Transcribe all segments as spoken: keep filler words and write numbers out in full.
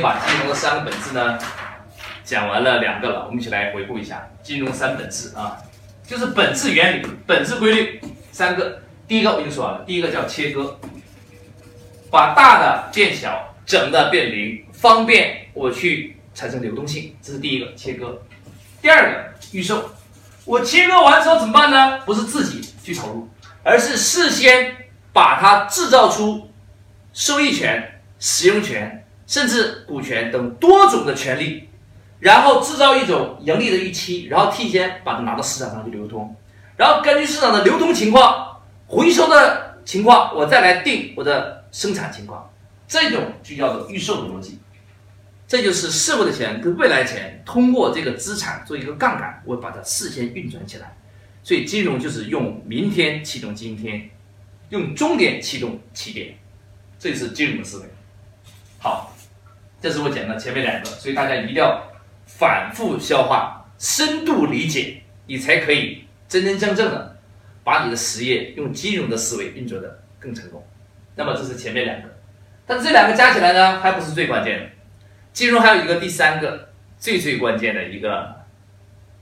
把金融的三个本质呢，讲完了两个了，我们一起来回顾一下金融三本质啊，就是本质原理、本质规律三个。第一个我已经说完了，第一个叫切割，把大的变小，整的变零，方便我去产生流动性，这是第一个切割。第二个预售，我切割完之后怎么办呢？不是自己去投入，而是事先把它制造出收益权、使用权。甚至股权等多种的权利，然后制造一种盈利的预期，然后提前把它拿到市场上去流通，然后根据市场的流通情况、回收的情况，我再来定我的生产情况，这种就叫做预售的逻辑。这就是逝过的钱跟未来钱通过这个资产做一个杠杆，我把它事先运转起来。所以金融就是用明天启动今天，用终点启动起点，这就是金融的思维。好。这是我讲的前面两个，所以大家一定要反复消化、深度理解，你才可以真真正正的把你的实业用金融的思维运作的更成功。那么这是前面两个，但这两个加起来呢，还不是最关键的。金融还有一个第三个最最关键的一个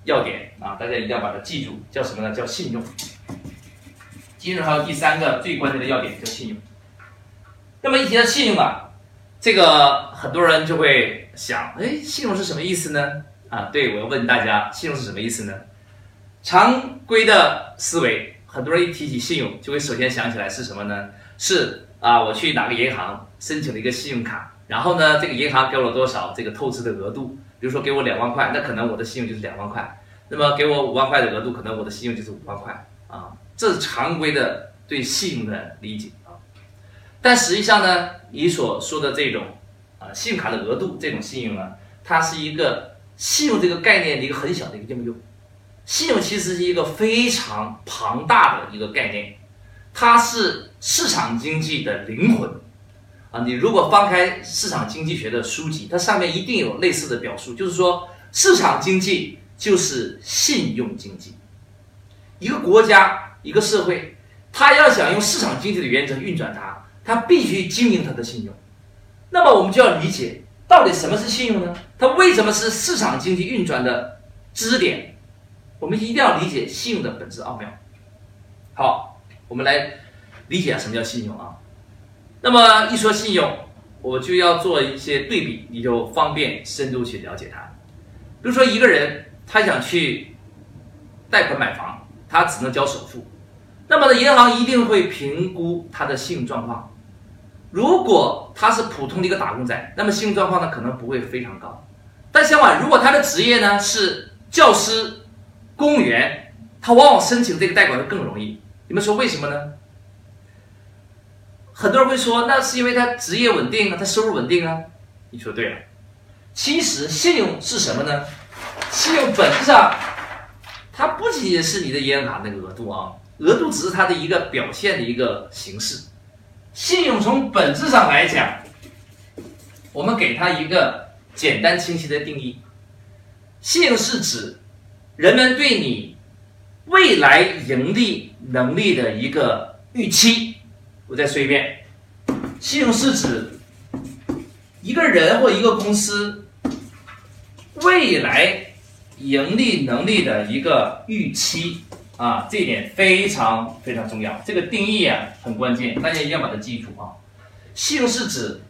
要点啊，大家一定要把它记住，叫什么呢？叫信用。金融还有第三个最关键的要点叫信用。那么一提到信用啊。这个很多人就会想，哎，信用是什么意思呢？啊，对，我要问大家，信用是什么意思呢？常规的思维，很多人一提起信用，就会首先想起来是什么呢？是啊，我去哪个银行申请了一个信用卡，然后呢，这个银行给我了多少这个透支的额度？比如说给我两万块，那可能我的信用就是两万块；那么给我五万块的额度，可能我的信用就是五万块啊。这是常规的对信用的理解。但实际上呢，你所说的这种啊信用卡的额度这种信用呢，它是一个信用这个概念的一个很小的一个应用。信用其实是一个非常庞大的一个概念，它是市场经济的灵魂啊。你如果翻开市场经济学的书籍，它上面一定有类似的表述，就是说市场经济就是信用经济。一个国家、一个社会，它要想用市场经济的原则运转它。他必须经营他的信用，那么我们就要理解到底什么是信用呢？它为什么是市场经济运转的支点？我们一定要理解信用的本质奥妙。好，我们来理解什么叫信用啊？那么一说信用，我就要做一些对比，你就方便深度去了解它。比如说一个人他想去贷款买房，他只能交首付，那么呢，银行一定会评估他的信用状况。如果他是普通的一个打工仔，那么信用状况呢可能不会非常高。但相反，如果他的职业呢是教师、公务员，他往往申请这个贷款会更容易。你们说为什么呢？很多人会说，那是因为他职业稳定啊，他收入稳定啊。你说对了。其实信用是什么呢？信用本质上，它不仅仅是你的银行卡那个额度啊，额度只是它的一个表现的一个形式。信用从本质上来讲，我们给它一个简单清晰的定义：信用是指人们对你未来盈利能力的一个预期。我再说一遍，信用是指一个人或一个公司未来盈利能力的一个预期啊，这一点非常非常重要，这个定义啊很关键，大家一定要把它记住啊。信用是指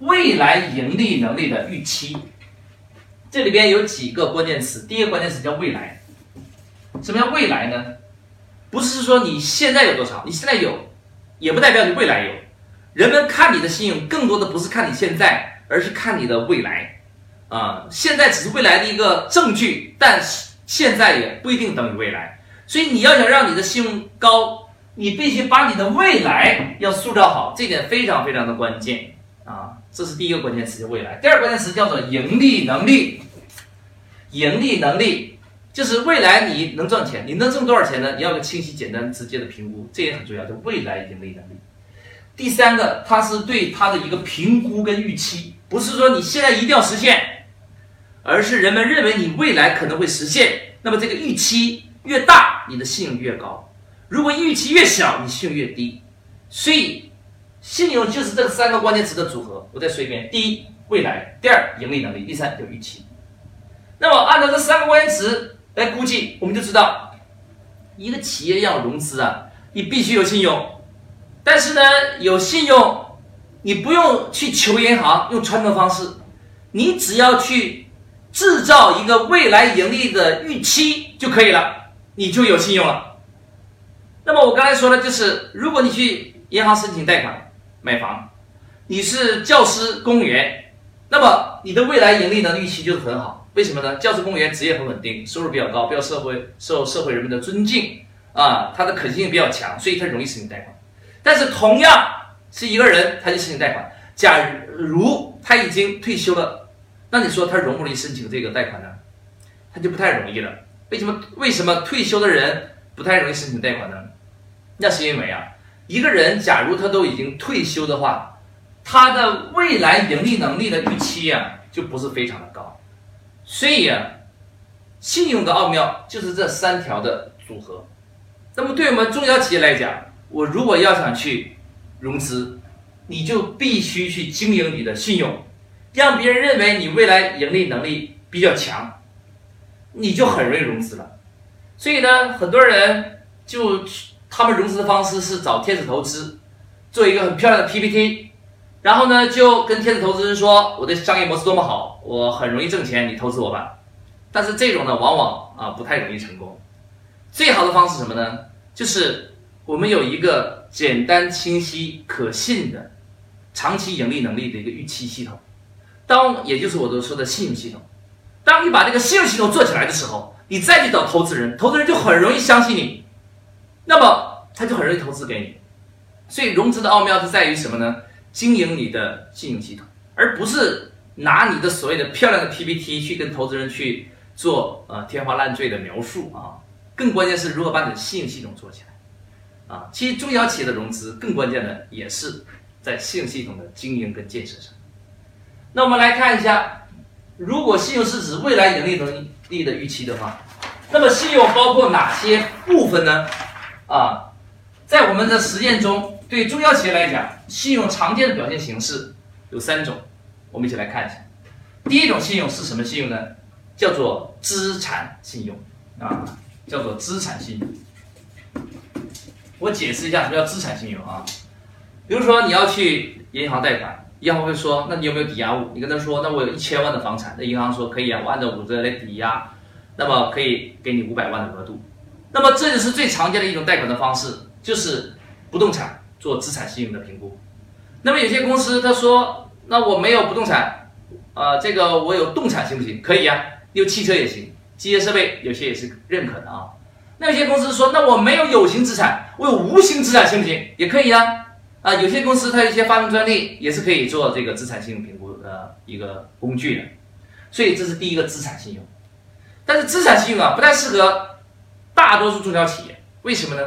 未来盈利能力的预期，这里边有几个关键词。第一个关键词叫未来，什么叫未来呢？不是说你现在有多少，你现在有，也不代表你未来有。人们看你的信用，更多的不是看你现在，而是看你的未来啊。现在只是未来的一个证据，但是现在也不一定等于未来。所以你要想让你的信用高，你必须把你的未来要塑造好，这点非常非常的关键啊！这是第一个关键词，叫未来。第二个关键词叫做盈利能力。盈利能力就是未来你能赚钱，你能挣多少钱呢？你要有个清晰、简单、直接的评估，这也很重要，叫未来盈利能力。第三个，它是对它的一个评估跟预期，不是说你现在一定要实现，而是人们认为你未来可能会实现，那么这个预期越大，你的信用越高；如果预期越小，你信用越低。所以，信用就是这三个关键词的组合。我再说一遍：第一，未来，第二盈利能力，第三有预期。那么按照这三个关键词来估计，我们就知道一个企业要融资啊，你必须有信用，但是呢有信用你不用去求银行，用传统方式，你只要去制造一个未来盈利的预期就可以了，你就有信用了。那么我刚才说的就是如果你去银行申请贷款买房，你是教师公务员，那么你的未来盈利能力预期就是很好。为什么呢？教师公务员职业很稳定，收入比较高，比较社会受社会人们的尊敬啊，他的可行性比较强，所以他容易申请贷款。但是同样是一个人，他就申请贷款。假如他已经退休了，那你说他容不容易申请这个贷款呢？他就不太容易了。为什么？为什么退休的人不太容易申请贷款呢？那是因为啊，一个人假如他都已经退休的话，他的未来盈利能力的预期啊，就不是非常的高。所以啊，信用的奥妙就是这三条的组合。那么对我们中小企业来讲，我如果要想去融资，你就必须去经营你的信用，让别人认为你未来盈利能力比较强，你就很容易融资了。所以呢，很多人就他们融资的方式是找天使投资，做一个很漂亮的 P P T， 然后呢就跟天使投资人说我的商业模式多么好，我很容易挣钱，你投资我吧。但是这种呢往往啊不太容易成功。最好的方式是什么呢？就是我们有一个简单、清晰、可信的长期盈利能力的一个预期系统，当也就是我都说的信用系统。当你把这个信用系统做起来的时候，你再去找投资人，投资人就很容易相信你，那么他就很容易投资给你。所以融资的奥妙是在于什么呢？经营你的信用系统，而不是拿你的所谓的漂亮的 P P T 去跟投资人去做呃天花乱坠的描述啊。更关键是如何把你的信用系统做起来。啊，其实中小企业的融资更关键的也是在信用系统的经营跟建设上。那我们来看一下，如果信用是指未来盈利能力的预期的话，那么信用包括哪些部分呢？啊，在我们的实践中，对中小企业来讲，信用常见的表现形式有三种，我们一起来看一下。第一种信用是什么信用呢？叫做资产信用啊，叫做资产信用。我解释一下什么叫资产信用啊，比如说你要去银行贷款，银行会说那你有没有抵押物？你跟他说那我有一千万的房产，那银行说可以啊，我按照我这来抵押，那么可以给你五百万的额度。那么这就是最常见的一种贷款的方式，就是不动产做资产信用的评估。那么有些公司他说那我没有不动产，呃，这个我有动产行不行？可以啊，有汽车也行，机械设备有些也是认可的啊。那有些公司说那我没有有形资产，我有无形资产行不行？也可以啊。啊，有些公司它有一些发明专利也是可以做这个资产信用评估的一个工具的。所以这是第一个资产信用。但是资产信用啊不太适合大多数中小企业，为什么呢？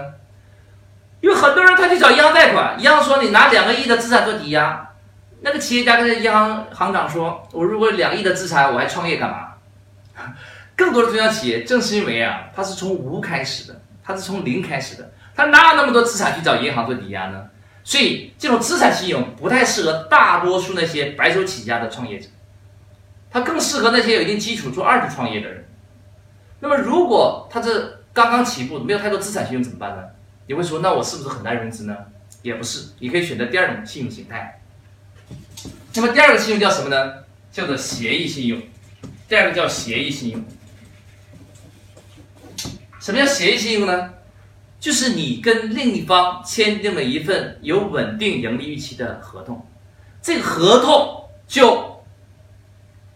因为很多人他去找银行贷款，银行说你拿两个亿的资产做抵押，那个企业家跟银行行长说我如果两亿的资产我还创业干嘛？更多的中小企业正是因为啊，它是从无开始的，它是从零开始的，它哪有那么多资产去找银行做抵押呢？所以这种资产信用不太适合大多数那些白手起家的创业者，它更适合那些有一定基础做二度创业的人。那么如果他是刚刚起步，没有太多资产信用怎么办呢？你会说那我是不是很难融资呢？也不是，你可以选择第二种信用形态。那么第二个信用叫什么呢？叫做协议信用。第二个叫协议信用。什么叫协议信用呢？就是你跟另一方签订了一份有稳定盈利预期的合同，这个合同就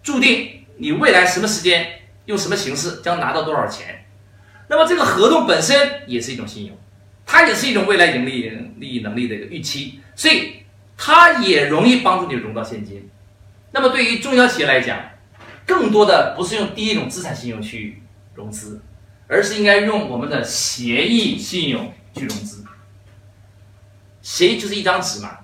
注定你未来什么时间用什么形式将拿到多少钱。那么这个合同本身也是一种信用，它也是一种未来盈利能力的一个预期，所以它也容易帮助你融到现金。那么对于中小企业来讲，更多的不是用第一种资产信用去融资，而是应该用我们的协议信用去融资。协议就是一张纸嘛，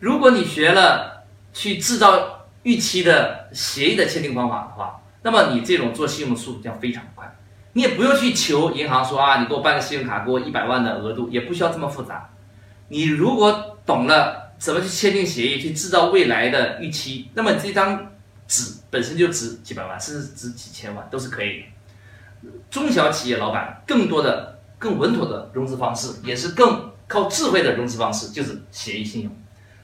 如果你学了去制造预期的协议的签订方法的话，那么你这种做信用的速度将非常快，你也不用去求银行说啊，你给我办个信用卡，给我一百万的额度，也不需要这么复杂。你如果懂了怎么去签订协议，去制造未来的预期。那么这张纸本身就值几百万，甚至值几千万都是可以的。中小企业老板更多的、更稳妥的融资方式，也是更靠智慧的融资方式，就是协议信用，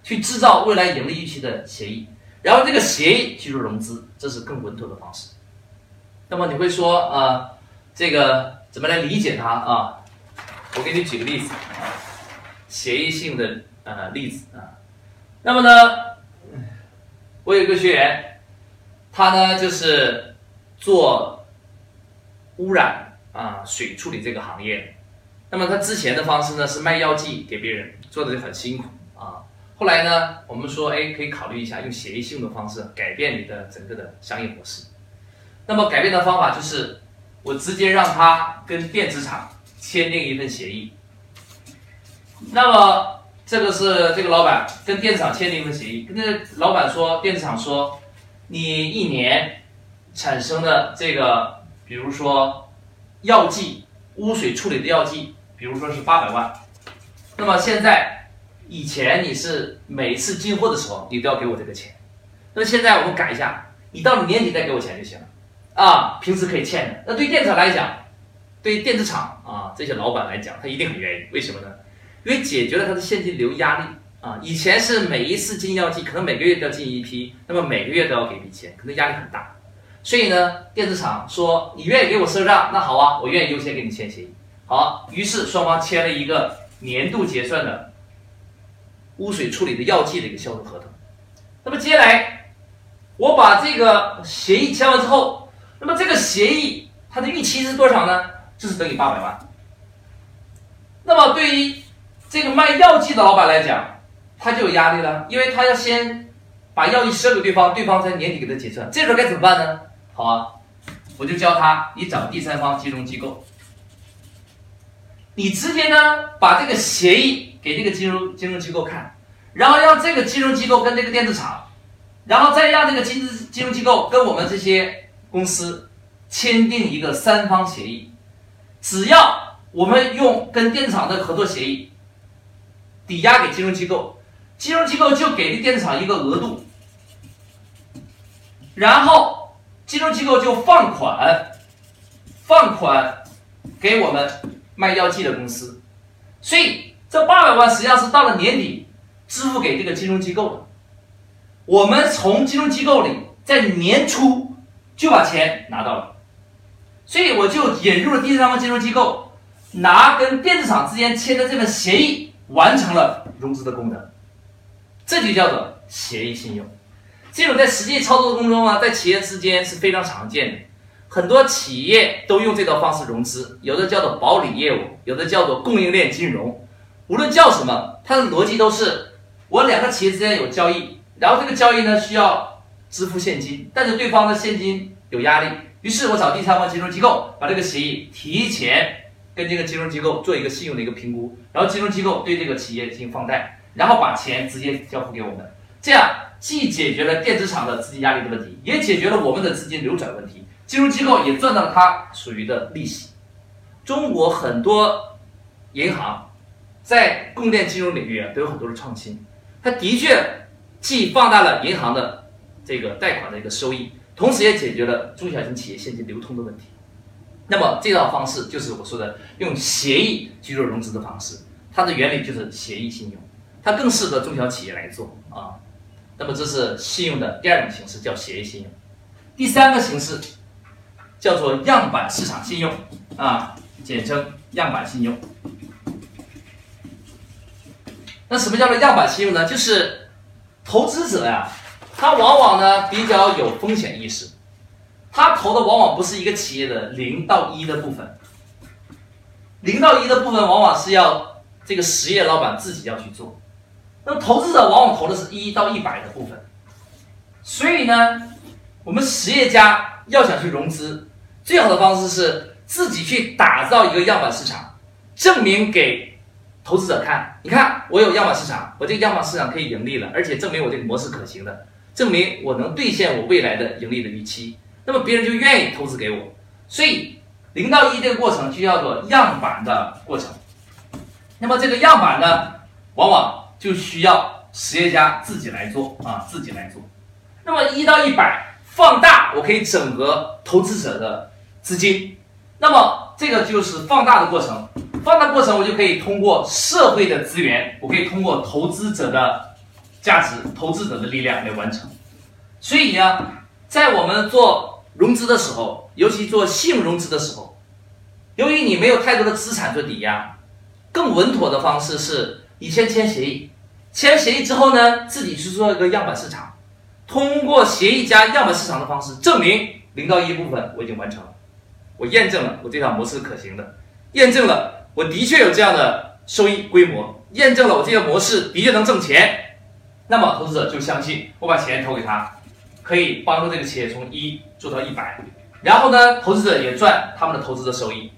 去制造未来盈利预期的协议，然后这个协议去做融资，这是更稳妥的方式。那么你会说啊、呃，这个怎么来理解它啊？我给你举个例子啊，协议性的。呃，例子啊，那么呢，我有一个学员，他呢就是做污染啊、呃、水处理这个行业，那么他之前的方式呢是卖药剂给别人，做的就很辛苦啊。后来呢，我们说，哎，可以考虑一下用协议信用的方式改变你的整个的商业模式。那么改变的方法就是，我直接让他跟电子厂签订一份协议，那么。这个是这个老板跟电子厂签订一份协议，跟这老板说，电子厂说，你一年产生的这个，比如说药剂污水处理的药剂，比如说是八百万，那么现在以前你是每次进货的时候你都要给我这个钱，那么现在我们改一下，你到了年底再给我钱就行了啊，平时可以欠的。那对电子厂来讲，对电子厂啊这些老板来讲，他一定很愿意，为什么呢？因为解决了他的现金流压力啊，以前是每一次进药剂，可能每个月都要进一批，那么每个月都要给一笔钱，可能压力很大。所以呢，电子厂说你愿意给我赊账，那好啊，我愿意优先给你签协议。好，于是双方签了一个年度结算的污水处理的药剂的一个销售合同。那么接下来，我把这个协议签完之后，那么这个协议它的预期是多少呢？就是等于八百万。那么对于这个卖药剂的老板来讲，他就有压力了，因为他要先把药剂赊给对方，对方才年底给他结算，这时候该怎么办呢？好啊，我就教他，你找第三方金融机构，你直接呢把这个协议给这个金融金融机构看，然后让这个金融机构跟这个电子厂，然后再让这个金金融机构跟我们这些公司签订一个三方协议，只要我们用跟电子厂的合作协议。抵押给金融机构，金融机构就给电子厂一个额度，然后金融机构就放款，放款给我们卖药剂的公司，所以这八百万实际上是到了年底支付给这个金融机构了。我们从金融机构里在年初就把钱拿到了，所以我就引入了第三方金融机构，拿跟电子厂之间签的这份协议。完成了融资的功能，这就叫做协议信用。这种在实际操作当中啊，在企业之间是非常常见的，很多企业都用这套方式融资，有的叫做保理业务，有的叫做供应链金融，无论叫什么，它的逻辑都是我两个企业之间有交易，然后这个交易呢需要支付现金，但是对方的现金有压力，于是我找第三方金融机构把这个协议提前。跟这个金融机构做一个信用的一个评估，然后金融机构对这个企业进行放贷，然后把钱直接交付给我们，这样既解决了电子厂的资金压力的问题，也解决了我们的资金流转问题，金融机构也赚到了它属于的利息。中国很多银行在供应链金融领域啊都有很多的创新，它的确既放大了银行的这个贷款的一个收益，同时也解决了中小型企业现金流通的问题。那么这套方式就是我说的用协议去做融资的方式，它的原理就是协议信用，它更适合中小企业来做啊。那么这是信用的第二种形式，叫协议信用。第三个形式叫做样板市场信用啊，简称样板信用。那什么叫做样板信用呢？就是投资者呀、啊，他往往呢比较有风险意识。他投的往往不是一个企业的零到一的部分，零到一的部分往往是要这个实业老板自己要去做。那么投资者往往投的是一到一百的部分，所以呢，我们实业家要想去融资，最好的方式是自己去打造一个样板市场，证明给投资者看，你看我有样板市场，我这个样板市场可以盈利了，而且证明我这个模式可行的，证明我能兑现我未来的盈利的预期。那么别人就愿意投资给我，所以零到一这个过程就叫做样板的过程。那么这个样板呢，往往就需要实业家自己来做啊，自己来做。那么一到一百放大，我可以整合投资者的资金。那么这个就是放大的过程。放大过程，我就可以通过社会的资源，我可以通过投资者的价值、投资者的力量来完成。所以呢，在我们做融资的时候，尤其做信用融资的时候，由于你没有太多的资产做抵押，更稳妥的方式是你先签协议。签协议之后呢，自己去做一个样板市场，通过协议加样板市场的方式，证明零到一部分我已经完成了，我验证了我这套模式是可行的，验证了我的确有这样的收益规模，验证了我这个模式的确能挣钱，那么投资者就相信我把钱投给他，可以帮助这个企业从一做到一百，然后呢，投资者也赚他们的投资的收益，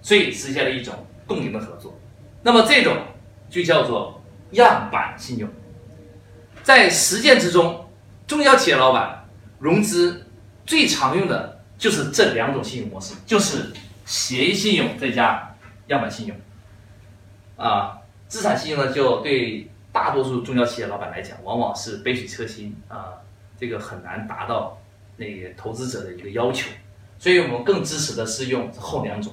所以实现了一种共赢的合作。那么这种就叫做样板信用。在实践之中，中小企业老板融资最常用的就是这两种信用模式，就是协议信用再加样板信用啊。资产信用呢，就对大多数中小企业老板来讲，往往是杯水车薪啊，这个很难达到那个投资者的一个要求，所以我们更支持的是用后两种，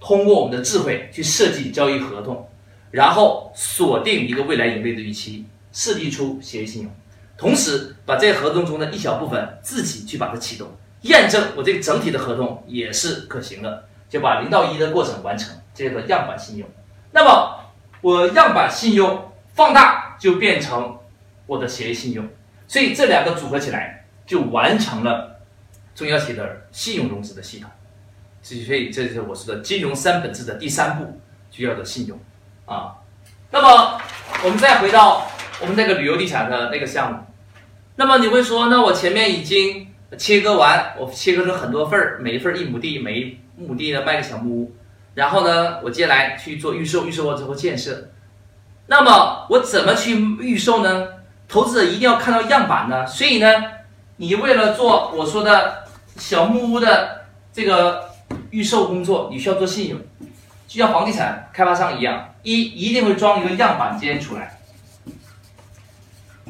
通过我们的智慧去设计交易合同，然后锁定一个未来盈利的预期，设计出协议信用，同时把这合同中的一小部分自己去把它启动，验证我这个整体的合同也是可行的，就把零到一的过程完成，这个样板信用。那么我样板信用放大就变成我的协议信用，所以这两个组合起来就完成了中小企业的信用融资的系统。所以这是我说的金融三本质的第三步，就叫做信用啊。那么我们再回到我们那个旅游地产的那个项目，那么你会说，那我前面已经切割完，我切割成很多份儿，每一份一亩地，每一亩地呢卖个小木屋，然后呢我接下来去做预售，预售完之后建设。那么我怎么去预售呢？投资者一定要看到样板呢，所以呢你为了做我说的小木屋的这个预售工作，你需要做信用，就像房地产开发商一样，一一定会装一个样板间出来，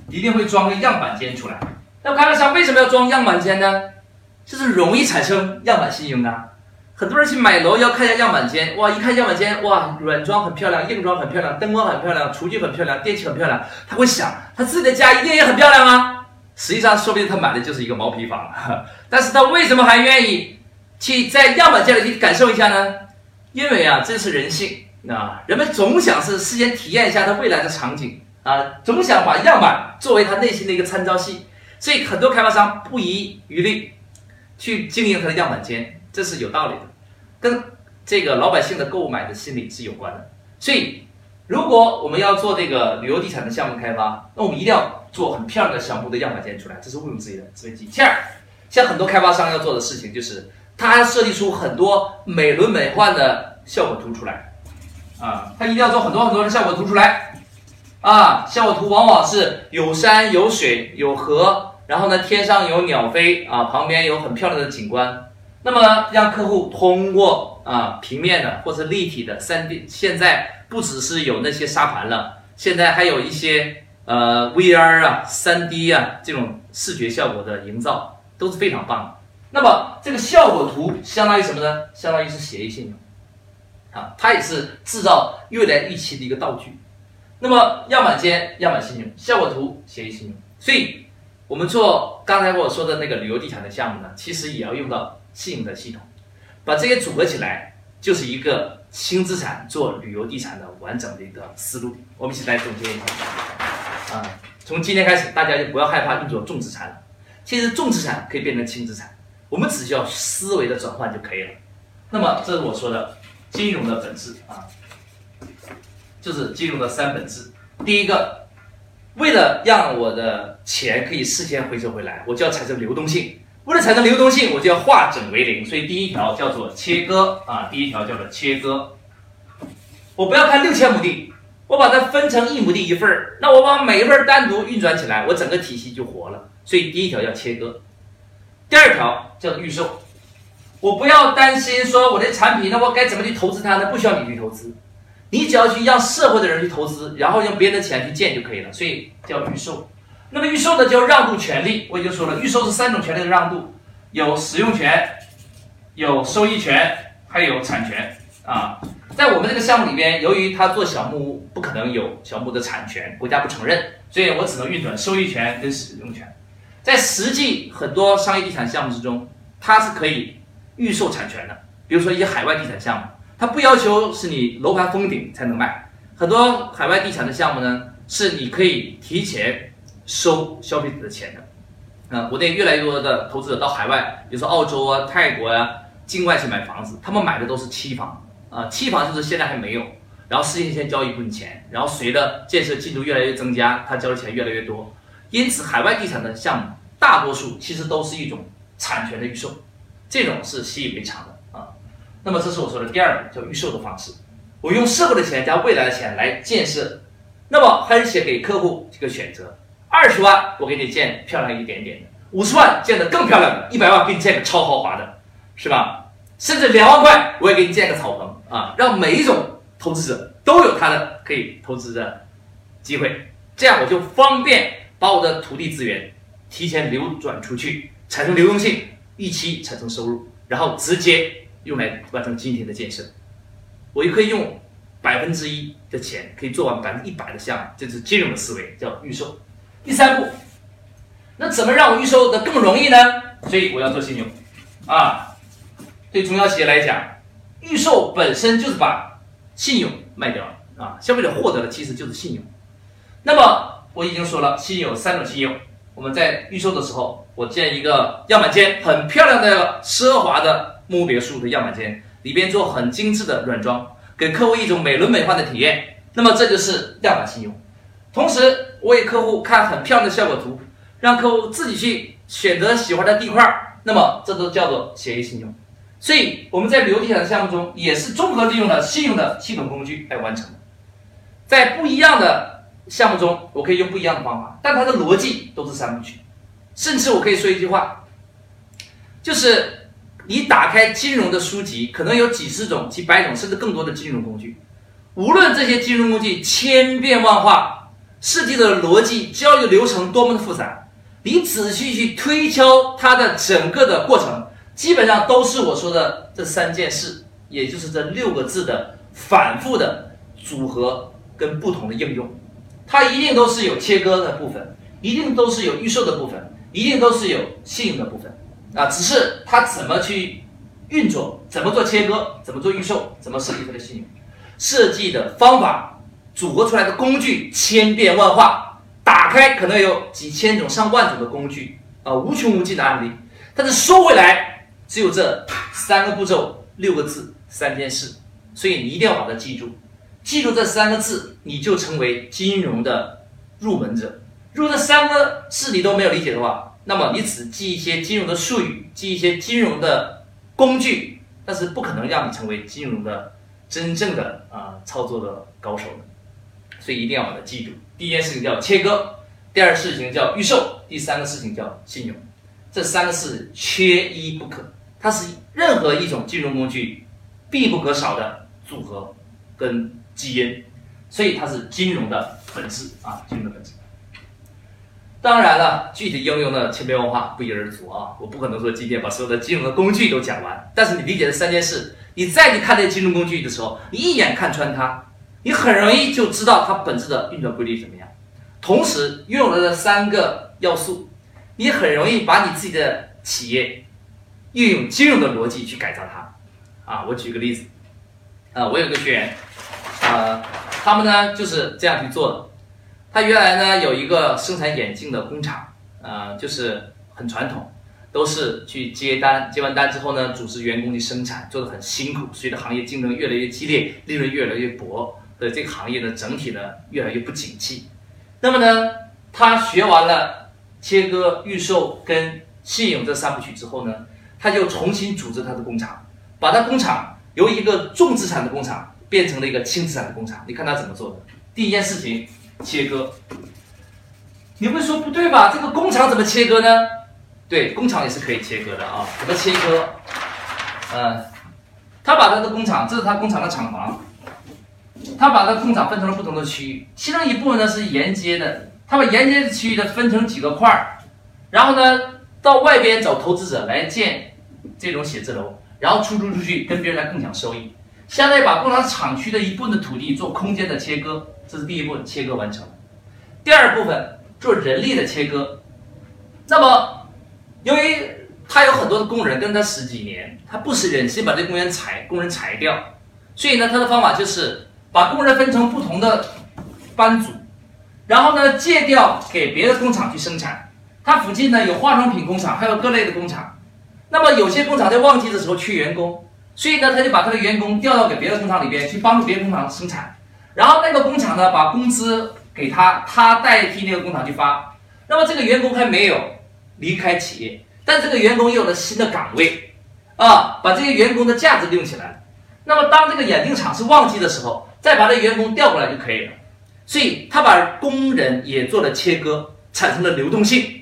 一定会装个样板间出来。那开发商为什么要装样板间呢？就是容易产生样板信用啊。很多人去买楼要看一下样板间，哇，一看样板间，哇，软装很漂亮，硬装很漂亮，灯光很漂亮，厨具很漂亮，电器很漂亮，他会想他自己的家一定也很漂亮啊。实际上说不定他买的就是一个毛坯房，但是他为什么还愿意去在样板间里去感受一下呢？因为啊，这是人性啊，人们总想是事先体验一下他未来的场景啊，总想把样板作为他内心的一个参照系，所以很多开发商不遗余力去经营他的样板间，这是有道理的，跟这个老百姓的购买的心理是有关的。所以，如果我们要做这个旅游地产的项目开发，那我们一定要做很漂亮的小木的样板间出来，这是毋庸置疑的，置之不理。第二，像很多开发商要做的事情就是。他设计出很多美轮美奂的效果图出来，啊，他一定要做很多很多的效果图出来，啊，效果图往往是有山有水有河，然后呢天上有鸟飞啊，旁边有很漂亮的景观，那么让客户通过啊平面的或者立体的 三 D， 现在不只是有那些沙盘了，现在还有一些呃 V R 啊 三 D 啊这种视觉效果的营造都是非常棒的。那么这个效果图相当于什么呢？相当于是协议信用啊，它也是制造未来预期的一个道具。那么样板间、样板信用、效果图、协议信用，所以我们做刚才我说的那个旅游地产的项目呢，其实也要用到信用的系统，把这些组合起来就是一个轻资产做旅游地产的完整的一个思路。我们一起来总结一下啊，从今天开始，大家就不要害怕运作重资产了，其实重资产可以变成轻资产。我们只需要思维的转换就可以了。那么这是我说的金融的本质啊，就是金融的三本质。第一个，为了让我的钱可以事先回收回来，我就要产生流动性。为了产生流动性，我就要化整为零。所以第一条叫做切割啊，第一条叫做切割。我不要看六千亩地，我把它分成一亩地一份儿，那我把每一份单独运转起来，我整个体系就活了。所以第一条叫切割。第二条叫预售，我不要担心说我的产品，那我该怎么去投资它呢？不需要你去投资，你只要去让社会的人去投资，然后用别人的钱去建就可以了，所以叫预售。那么预售呢，叫让渡权利。我已经说了，预售是三种权利的让渡，有使用权，有收益权，还有产权啊。在我们这个项目里边，由于他做小木屋不可能有小木屋的产权，国家不承认，所以我只能运转收益权跟使用权。在实际很多商业地产项目之中，它是可以预售产权的，比如说一些海外地产项目，它不要求是你楼盘封顶才能卖。很多海外地产的项目呢，是你可以提前收消费者的钱的。那、呃、国内越来越多的投资者到海外，比如说澳洲啊、泰国啊、境外去买房子，他们买的都是期房啊、呃，期房就是现在还没有，然后事先先交一部分钱，然后随着建设进度越来越增加，他交的钱越来越多。因此，海外地产的项目大多数其实都是一种产权的预售，这种是习以为常的啊。那么这是我说的第二种叫预售的方式，我用社会的钱加未来的钱来建设，那么还是写给客户这个选择：二十万我给你建漂亮一点点的，五十万建得更漂亮的，一百万给你建个超豪华的，是吧？甚至两万块我也给你建个草棚啊，让每一种投资者都有他的可以投资的机会，这样我就方便把我的土地资源提前流转出去，产生流动性，预期产生收入，然后直接用来完成今天的建设。我也可以用百分之一的钱可以做完百分之一百的项目，这是金融的思维，叫预售。第三步，那怎么让我预售的更容易呢？所以我要做犀牛啊！对中小企业来讲，预售本身就是把信用卖掉了啊，消费者获得的其实就是信用。那么我已经说了，信用有三种信用。我们在预售的时候，我建一个样板间，很漂亮的奢华的木屋别墅的样板间，里边做很精致的软装，给客户一种美轮美奂的体验。那么这就是样板信用。同时，我给客户看很漂亮的效果图，让客户自己去选择喜欢的地块，那么这都叫做协议信用。所以我们在旅游地产项目中，也是综合利用了信用的系统工具来完成的。在不一样的项目中，我可以用不一样的方法，但它的逻辑都是三部曲。甚至我可以说一句话，就是你打开金融的书籍，可能有几十种、几百种，甚至更多的金融工具。无论这些金融工具千变万化，设计的逻辑、交易流程多么的复杂，你仔细去推敲它的整个的过程，基本上都是我说的这三件事，也就是这六个字的反复的组合跟不同的应用。它一定都是有切割的部分，一定都是有预售的部分，一定都是有信用的部分啊！只是它怎么去运作，怎么做切割，怎么做预售，怎么设计它的信用，设计的方法组合出来的工具千变万化，打开可能有几千种、上万种的工具啊，无穷无尽的案例。但是说回来，只有这三个步骤、六个字、三件事，所以你一定要把它记住。记住这三个字，你就成为金融的入门者。如果这三个事你都没有理解的话，那么你只记一些金融的术语，记一些金融的工具，但是不可能让你成为金融的真正的啊、呃、操作的高手的。所以一定要把它记住。第一件事情叫切割，第二事情叫预售，第三个事情叫信用。这三个事缺一不可，它是任何一种金融工具必不可少的组合跟基因，所以它是金融的本质啊，金融的本质。当然了，具体应用的千变万化，不一而足啊。我不可能说今天把所有的金融的工具都讲完，但是你理解的三件事，你在你看这些金融工具的时候，你一眼看穿它，你很容易就知道它本质的运转规律怎么样。同时，拥有了这三个要素，你很容易把你自己的企业运用金融的逻辑去改造它。啊，我举个例子，啊，我有个学员。呃，他们呢就是这样去做的。他原来呢有一个生产眼镜的工厂，呃，就是很传统，都是去接单，接完单之后呢，组织员工去生产，做得很辛苦。随着行业竞争越来越激烈，利润越来越薄，所以这个行业呢整体呢越来越不景气。那么呢，他学完了切割、预售跟信用这三部曲之后呢，他就重新组织他的工厂，把他工厂由一个重资产的工厂变成了一个轻资产的工厂。你看他怎么做的？第一件事情，切割。你会说不对吧？这个工厂怎么切割呢？对，工厂也是可以切割的啊。怎么切割？嗯、呃，他把他的工厂，这是他工厂的厂房，它把它工厂分成了不同的区域，其中一部分呢是沿街的，它把沿街的区域呢分成几个块儿，然后呢到外边找投资者来建这种写字楼，然后出租出去跟别人来共享收益，相当于把工厂厂区的一部分的土地做空间的切割，这是第一部分切割完成。第二部分做人力的切割，那么由于他有很多的工人跟他十几年，他不识人，先把这工人裁工人裁掉，所以呢他的方法就是把工人分成不同的班组，然后呢借调给别的工厂去生产。他附近呢有化妆品工厂，还有各类的工厂，那么有些工厂在旺季的时候缺员工，所以呢他就把他的员工调到给别的工厂里边去帮助别的工厂生产，然后那个工厂呢把工资给他，他代替那个工厂去发。那么这个员工还没有离开企业，但这个员工又有了新的岗位啊，把这些员工的价值利用起来。那么当这个眼镜厂是旺季的时候，再把这员工调过来就可以了。所以他把工人也做了切割，产生了流动性。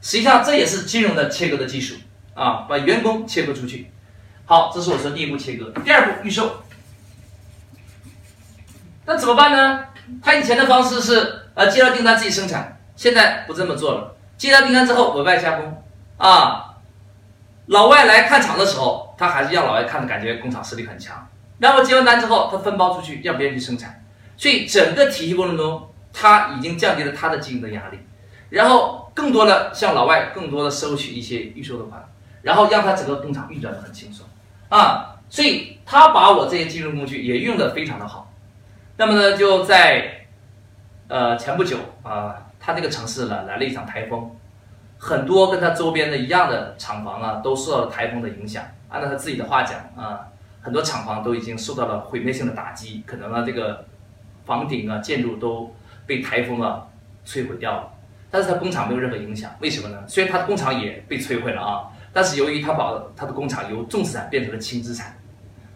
实际上这也是金融的切割的技术啊，把员工切割出去。好，这是我说第一步切割。第二步预售，那怎么办呢？他以前的方式是呃接到订单自己生产，现在不这么做了。接到订单之后委外加工啊，老外来看厂的时候，他还是让老外看的感觉工厂实力很强。然后接完单之后，他分包出去让别人去生产，所以整个体系过程中，他已经降低了他的经营的压力，然后更多的向老外更多的收取一些预售的款，然后让他整个工厂运转的很轻松啊，所以他把我这些金融工具也用的非常的好。那么呢，就在呃前不久啊，他那个城市呢来了一场台风，很多跟他周边的一样的厂房啊都受到了台风的影响。按照他自己的话讲啊，很多厂房都已经受到了毁灭性的打击，可能呢这个房顶啊建筑都被台风啊摧毁掉了，但是他工厂没有任何影响。为什么呢？虽然他的工厂也被摧毁了啊，但是由于他把他的工厂由重资产变成了轻资产，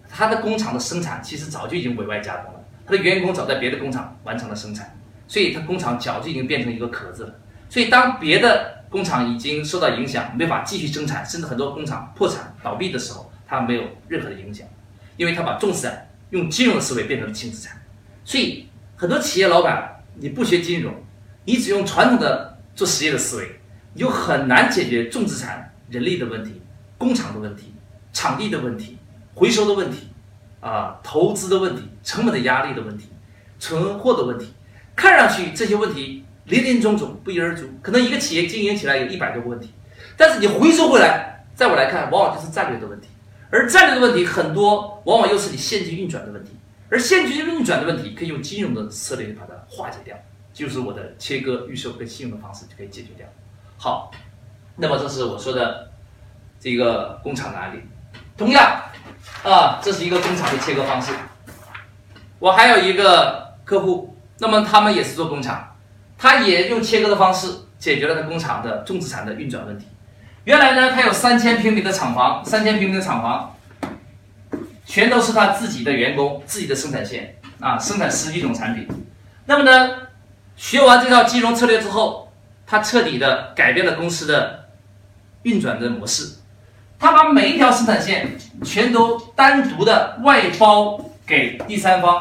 他的工厂的生产其实早就已经委外加工了，他的员工早在别的工厂完成了生产，所以他工厂早就已经变成一个壳子了。所以当别的工厂已经受到影响，没法继续生产，甚至很多工厂破产倒闭的时候，他没有任何的影响，因为他把重资产用金融的思维变成了轻资产。所以很多企业老板，你不学金融，你只用传统的做实业的思维，你就很难解决重资产、人力的问题、工厂的问题、场地的问题、回收的问题啊、投资的问题、成本的压力的问题、存货的问题。看上去这些问题林林总总，不一而足，可能一个企业经营起来有一百多个问题，但是你回收回来，在我来看往往就是战略的问题，而战略的问题很多往往又是你现金运转的问题，而现金运转的问题可以用金融的策略把它化解掉，就是我的切割、预售跟信用的方式就可以解决掉。好，那么这是我说的这个工厂的案例。同样啊，这是一个工厂的切割方式。我还有一个客户，那么他们也是做工厂，他也用切割的方式解决了他工厂的重资产的运转问题。原来呢，他有三千平米的厂房，三千平米的厂房全都是他自己的员工、自己的生产线啊，生产十几种产品。那么呢，学完这套金融策略之后，他彻底的改变了公司的运转的模式。他把每一条生产线全都单独的外包给第三方，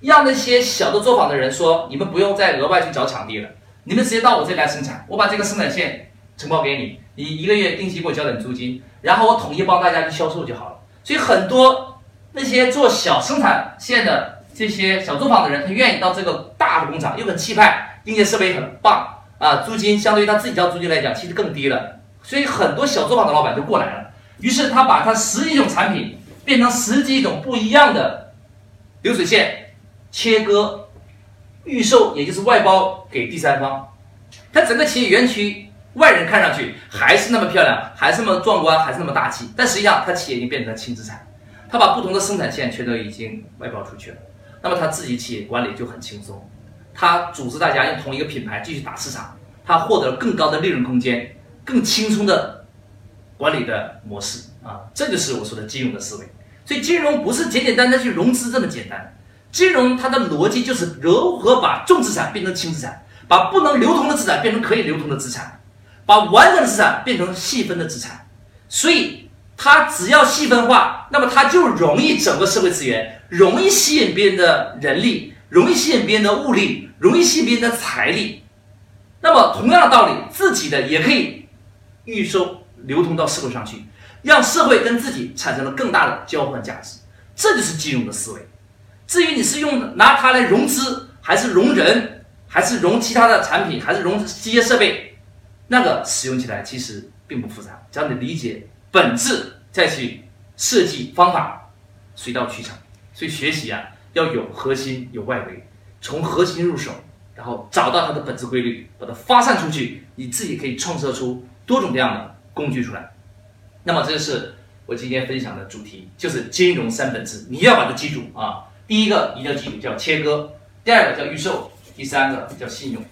让那些小的作坊的人说：“你们不用再额外去找场地了，你们直接到我这里来生产，我把这个生产线承包给你，你一个月定期给我交点租金，然后我统一帮大家去销售就好了。”所以很多那些做小生产线的这些小作坊的人，他愿意到这个大的工厂，又很气派，并且设备很棒啊，租金相对于他自己交租金来讲，其实更低了。所以很多小作坊的老板就过来了，于是他把他十几种产品变成十几种不一样的流水线切割预售，也就是外包给第三方。他整个企业园区外人看上去还是那么漂亮，还是那么壮观，还是那么大气，但实际上他企业已经变成了轻资产，他把不同的生产线全都已经外包出去了。那么他自己企业管理就很轻松，他组织大家用同一个品牌继续打市场，他获得了更高的利润空间，更轻松的管理的模式啊，这就是我说的金融的思维。所以金融不是简简单单去融资这么简单，金融它的逻辑就是如何把重资产变成轻资产，把不能流通的资产变成可以流通的资产，把完整的资产变成细分的资产。所以它只要细分化，那么它就容易整个社会资源，容易吸引别人的人力，容易吸引别人的物力，容易吸引别人的财力。那么同样的道理，自己的也可以预收流通到社会上去，让社会跟自己产生了更大的交换价值。这就是金融的思维。至于你是用拿它来融资，还是融人，还是融其他的产品，还是融机械设备，那个使用起来其实并不复杂，只要你理解本质，再去设计方法，水到渠成。所以学习啊，要有核心有外围，从核心入手，然后找到它的本质规律，把它发散出去，你自己可以创设出多种这样的工具出来。那么这就是我今天分享的主题，就是金融三本质，你要把它记住啊。第一个一定要记住，叫切割；第二个叫预售；第三个叫信用。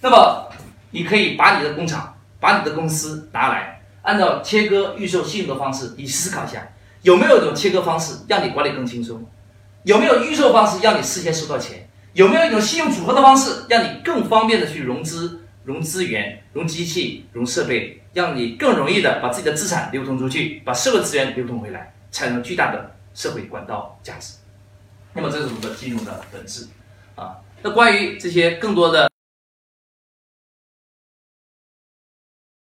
那么你可以把你的工厂，把你的公司拿来，按照切割、预售、信用的方式，你思考一下，有没有一种切割方式让你管理更轻松？有没有预售方式让你事先收到钱？有没有一种信用组合的方式让你更方便的去融资、融资源、融机器、融设备，让你更容易的把自己的资产流通出去，把社会资源流通回来，产生巨大的社会管道价值。那么这是我们的金融的本质啊。那关于这些更多的